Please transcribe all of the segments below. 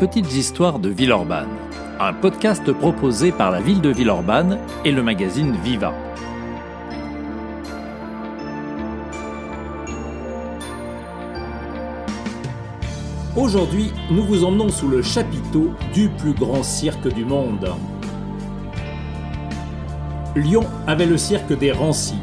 Petites histoires de Villeurbanne, un podcast proposé par la ville de Villeurbanne et le magazine Viva. Aujourd'hui, nous vous emmenons sous le chapiteau du plus grand cirque du monde. Lyon avait le cirque des Rancy,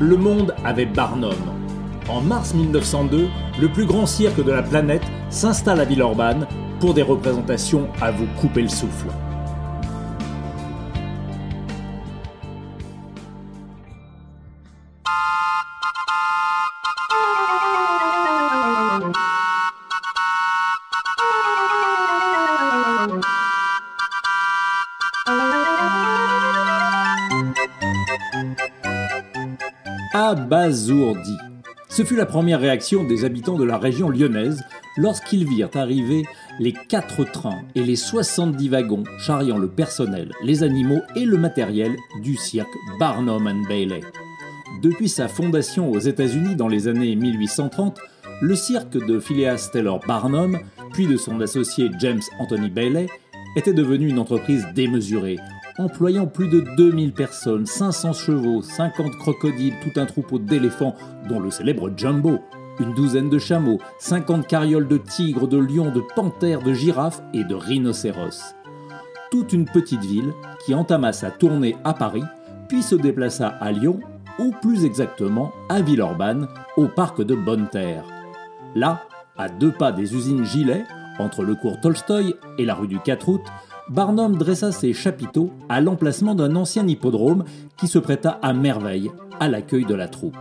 le monde avait Barnum. En mars 1902, le plus grand cirque de la planète s'installe à Villeurbanne pour des représentations à vous couper le souffle. Abasourdi. Ce fut la première réaction des habitants de la région lyonnaise lorsqu'ils virent arriver les 4 trains et les 70 wagons charriant le personnel, les animaux et le matériel du cirque Barnum & Bailey. Depuis sa fondation aux États-Unis dans les années 1830, le cirque de Phileas Taylor Barnum, puis de son associé James Anthony Bailey, était devenu une entreprise démesurée, employant plus de 2000 personnes, 500 chevaux, 50 crocodiles, tout un troupeau d'éléphants, dont le célèbre Jumbo, une douzaine de chameaux, 50 carrioles de tigres, de lions, de panthères, de girafes et de rhinocéros. Toute une petite ville qui entama sa tournée à Paris, puis se déplaça à Lyon, ou plus exactement à Villeurbanne, au parc de Bonneterre. Là, à 2 pas des usines Gillet, entre le cours Tolstoï et la rue du 4 août, Barnum dressa ses chapiteaux à l'emplacement d'un ancien hippodrome qui se prêta à merveille à l'accueil de la troupe.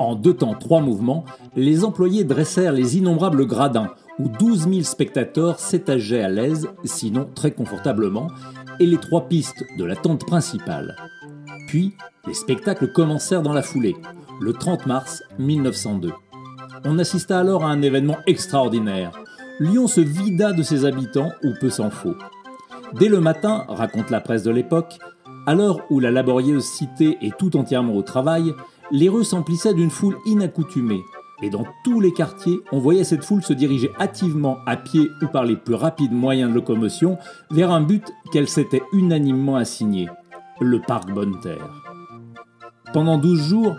En 2 temps, 3 mouvements, les employés dressèrent les innombrables gradins où 12 000 spectateurs s'étageaient à l'aise, sinon très confortablement, et les 3 pistes de la tente principale. Puis, les spectacles commencèrent dans la foulée, le 30 mars 1902. On assista alors à un événement extraordinaire. Lyon se vida de ses habitants ou peu s'en faut. Dès le matin, raconte la presse de l'époque, à l'heure où la laborieuse cité est tout entièrement au travail, les rues s'emplissaient d'une foule inaccoutumée, et dans tous les quartiers, on voyait cette foule se diriger hâtivement à pied ou par les plus rapides moyens de locomotion vers un but qu'elle s'était unanimement assigné, le parc Bonneterre. Pendant 12 jours,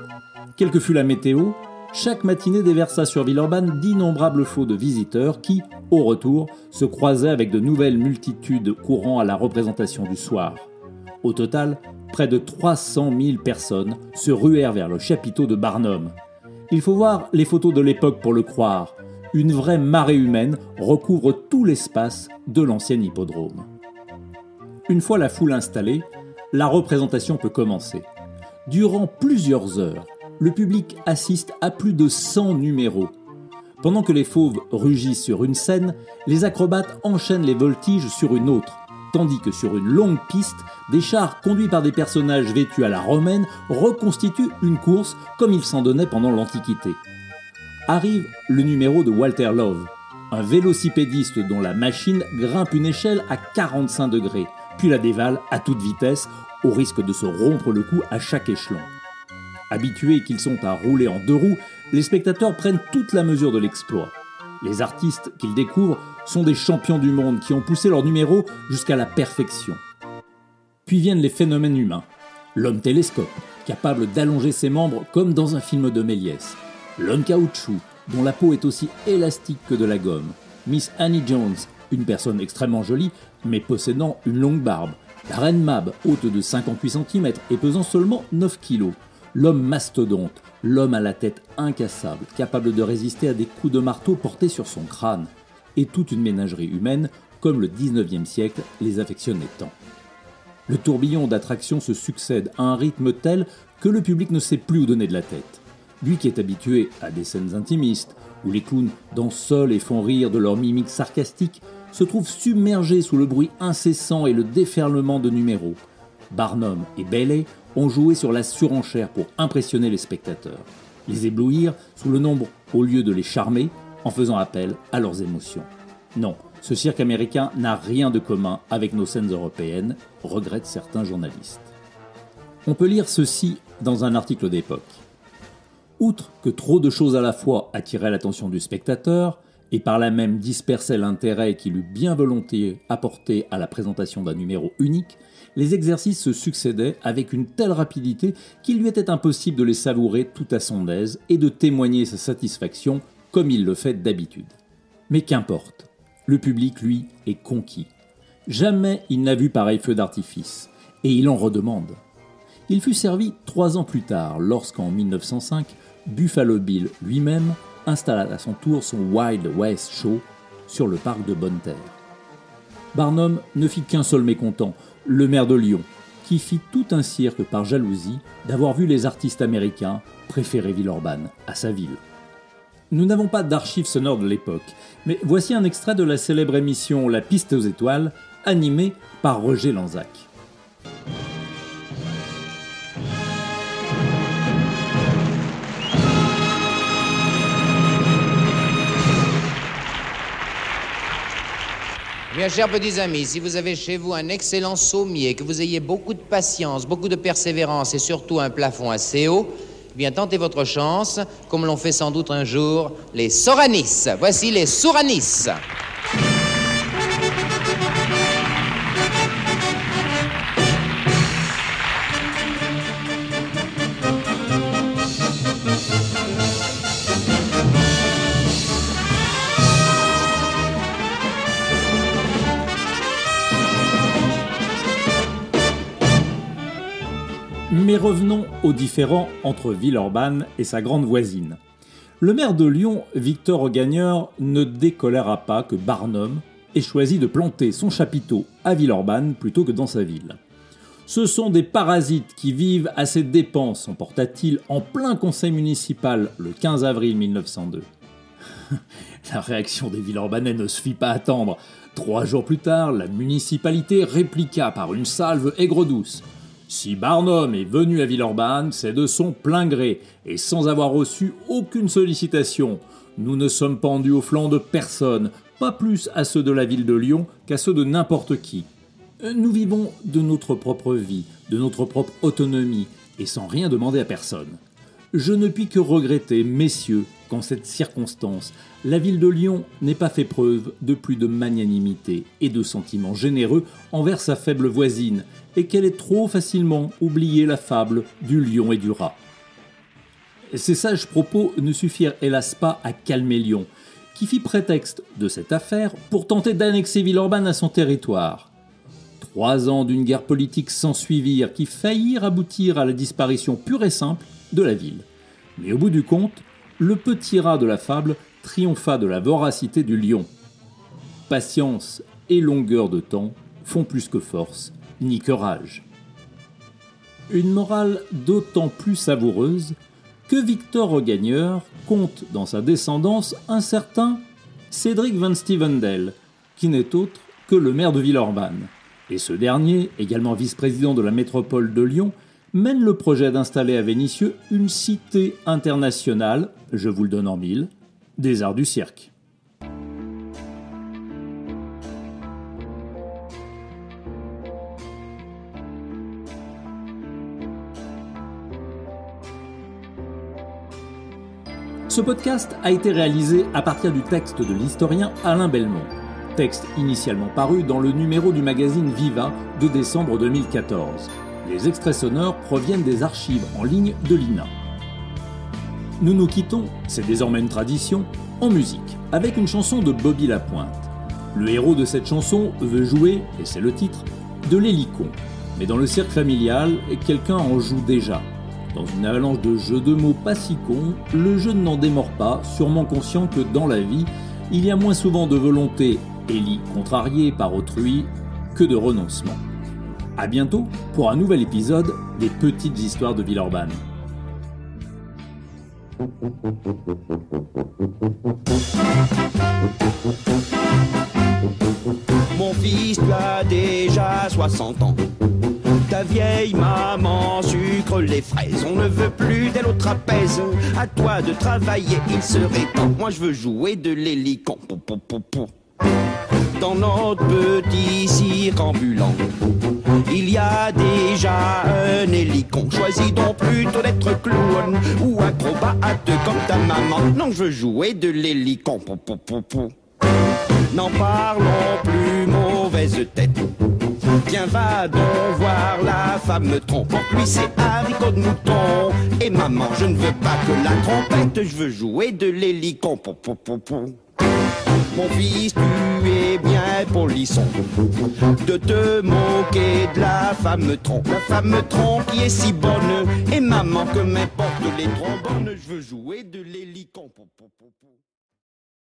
quelle que fût la météo, chaque matinée déversa sur Villeurbanne d'innombrables flots de visiteurs qui, au retour, se croisaient avec de nouvelles multitudes courant à la représentation du soir. Au total, près de 300 000 personnes se ruèrent vers le chapiteau de Barnum. Il faut voir les photos de l'époque pour le croire. Une vraie marée humaine recouvre tout l'espace de l'ancien hippodrome. Une fois la foule installée, la représentation peut commencer. Durant plusieurs heures, le public assiste à plus de 100 numéros. Pendant que les fauves rugissent sur une scène, les acrobates enchaînent les voltiges sur une autre, tandis que sur une longue piste, des chars conduits par des personnages vêtus à la romaine reconstituent une course comme il s'en donnait pendant l'Antiquité. Arrive le numéro de Walter Love, un vélocipédiste dont la machine grimpe une échelle à 45 degrés, puis la dévale à toute vitesse, au risque de se rompre le cou à chaque échelon. Habitués qu'ils sont à rouler en 2 roues, les spectateurs prennent toute la mesure de l'exploit. Les artistes qu'ils découvrent sont des champions du monde qui ont poussé leur numéro jusqu'à la perfection. Puis viennent les phénomènes humains. L'homme télescope, capable d'allonger ses membres comme dans un film de Méliès. L'homme caoutchouc, dont la peau est aussi élastique que de la gomme. Miss Annie Jones, une personne extrêmement jolie, mais possédant une longue barbe. La reine Mab, haute de 58 cm et pesant seulement 9 kg. L'homme mastodonte, l'homme à la tête incassable, capable de résister à des coups de marteau portés sur son crâne, et toute une ménagerie humaine, comme le 19e siècle les affectionnait tant. Le tourbillon d'attractions se succède à un rythme tel que le public ne sait plus où donner de la tête. Lui qui est habitué à des scènes intimistes, où les clowns dansent seuls et font rire de leur mimique sarcastique, se trouve submergé sous le bruit incessant et le déferlement de numéros. Barnum et Bailey ont joué sur la surenchère pour impressionner les spectateurs, les éblouir sous le nombre au lieu de les charmer en faisant appel à leurs émotions. Non, ce cirque américain n'a rien de commun avec nos scènes européennes, regrettent certains journalistes. On peut lire ceci dans un article d'époque. Outre que trop de choses à la fois attiraient l'attention du spectateur, et par là même dispersait l'intérêt qu'il eût bien volontiers apporté à la présentation d'un numéro unique, les exercices se succédaient avec une telle rapidité qu'il lui était impossible de les savourer tout à son aise et de témoigner sa satisfaction comme il le fait d'habitude. Mais qu'importe, le public, lui, est conquis. Jamais il n'a vu pareil feu d'artifice, et il en redemande. Il fut servi 3 ans plus tard, lorsqu'en 1905, Buffalo Bill lui-même installa à son tour son Wild West Show sur le parc de Bonne-Terre. Barnum ne fit qu'un seul mécontent, le maire de Lyon, qui fit tout un cirque par jalousie d'avoir vu les artistes américains préférer Villeurbanne à sa ville. Nous n'avons pas d'archives sonores de l'époque, mais voici un extrait de la célèbre émission La Piste aux Étoiles, animée par Roger Lanzac. Bien, chers petits amis, si vous avez chez vous un excellent sommier, que vous ayez beaucoup de patience, beaucoup de persévérance et surtout un plafond assez haut, bien tentez votre chance, comme l'ont fait sans doute un jour les Soranis. Voici les Soranis. Mais revenons aux différends entre Villeurbanne et sa grande voisine. Le maire de Lyon, Victor Gagneur, ne décoléra pas que Barnum ait choisi de planter son chapiteau à Villeurbanne plutôt que dans sa ville. Ce sont des parasites qui vivent à ses dépens, s'emporta-t-il en plein conseil municipal le 15 avril 1902. La réaction des Villeurbanais ne se fit pas attendre. 3 jours plus tard, la municipalité répliqua par une salve aigre-douce. Si Barnum est venu à Villeurbanne, c'est de son plein gré, et sans avoir reçu aucune sollicitation. Nous ne sommes pendus au flanc de personne, pas plus à ceux de la ville de Lyon qu'à ceux de n'importe qui. Nous vivons de notre propre vie, de notre propre autonomie, et sans rien demander à personne. Je ne puis que regretter, messieurs, qu'en cette circonstance, la ville de Lyon n'ait pas fait preuve de plus de magnanimité et de sentiments généreux envers sa faible voisine, et qu'elle ait trop facilement oublié la fable du lion et du rat. Ces sages propos ne suffirent hélas pas à calmer Lyon, qui fit prétexte de cette affaire pour tenter d'annexer Villeurbanne à son territoire. 3 ans d'une guerre politique s'ensuivirent qui faillirent aboutir à la disparition pure et simple de la ville. Mais au bout du compte, le petit rat de la fable triompha de la voracité du lion. Patience et longueur de temps font plus que force, ni que rage. Une morale d'autant plus savoureuse que Victor Gagneur compte dans sa descendance un certain Cédric van Stevendel, qui n'est autre que le maire de Villeurbanne. Et ce dernier, également vice-président de la métropole de Lyon, mène le projet d'installer à Vénissieux une cité internationale, je vous le donne en mille, des arts du cirque. Ce podcast a été réalisé à partir du texte de l'historien Alain Belmont, texte initialement paru dans le numéro du magazine Viva de décembre 2014. Les extraits sonores proviennent des archives en ligne de l'INA. Nous nous quittons, c'est désormais une tradition, en musique, avec une chanson de Bobby Lapointe. Le héros de cette chanson veut jouer, et c'est le titre, de l'hélicon. Mais dans le cirque familial, quelqu'un en joue déjà. Dans une avalanche de jeux de mots pas si cons, le jeu n'en démord pas, sûrement conscient que dans la vie, il y a moins souvent de volonté, hélie contrariée par autrui, que de renoncement. À bientôt pour un nouvel épisode des Petites Histoires de Villeurbanne. Mon fils, tu as déjà 60 ans. Ta vieille maman sucre les fraises. On ne veut plus d'elle au trapèze. À toi de travailler, il serait temps. Moi, je veux jouer de l'hélicon. Dans notre petit cirque ambulant. Il y a déjà un hélicon. Choisis donc plutôt d'être clown ou acrobate comme ta maman. Non, je veux jouer de l'hélicon. N'en parlons plus, mauvaise tête. Tiens, va donc voir la femme trompe. En lui, c'est haricot de mouton. Et maman, je ne veux pas que la trompette. Je veux jouer de l'hélicon. Mon fils, tu es bien polisson de te moquer de la femme trompe. La femme trompe qui est si bonne. Et maman, que m'importe les trombones. Je veux jouer de l'hélicon.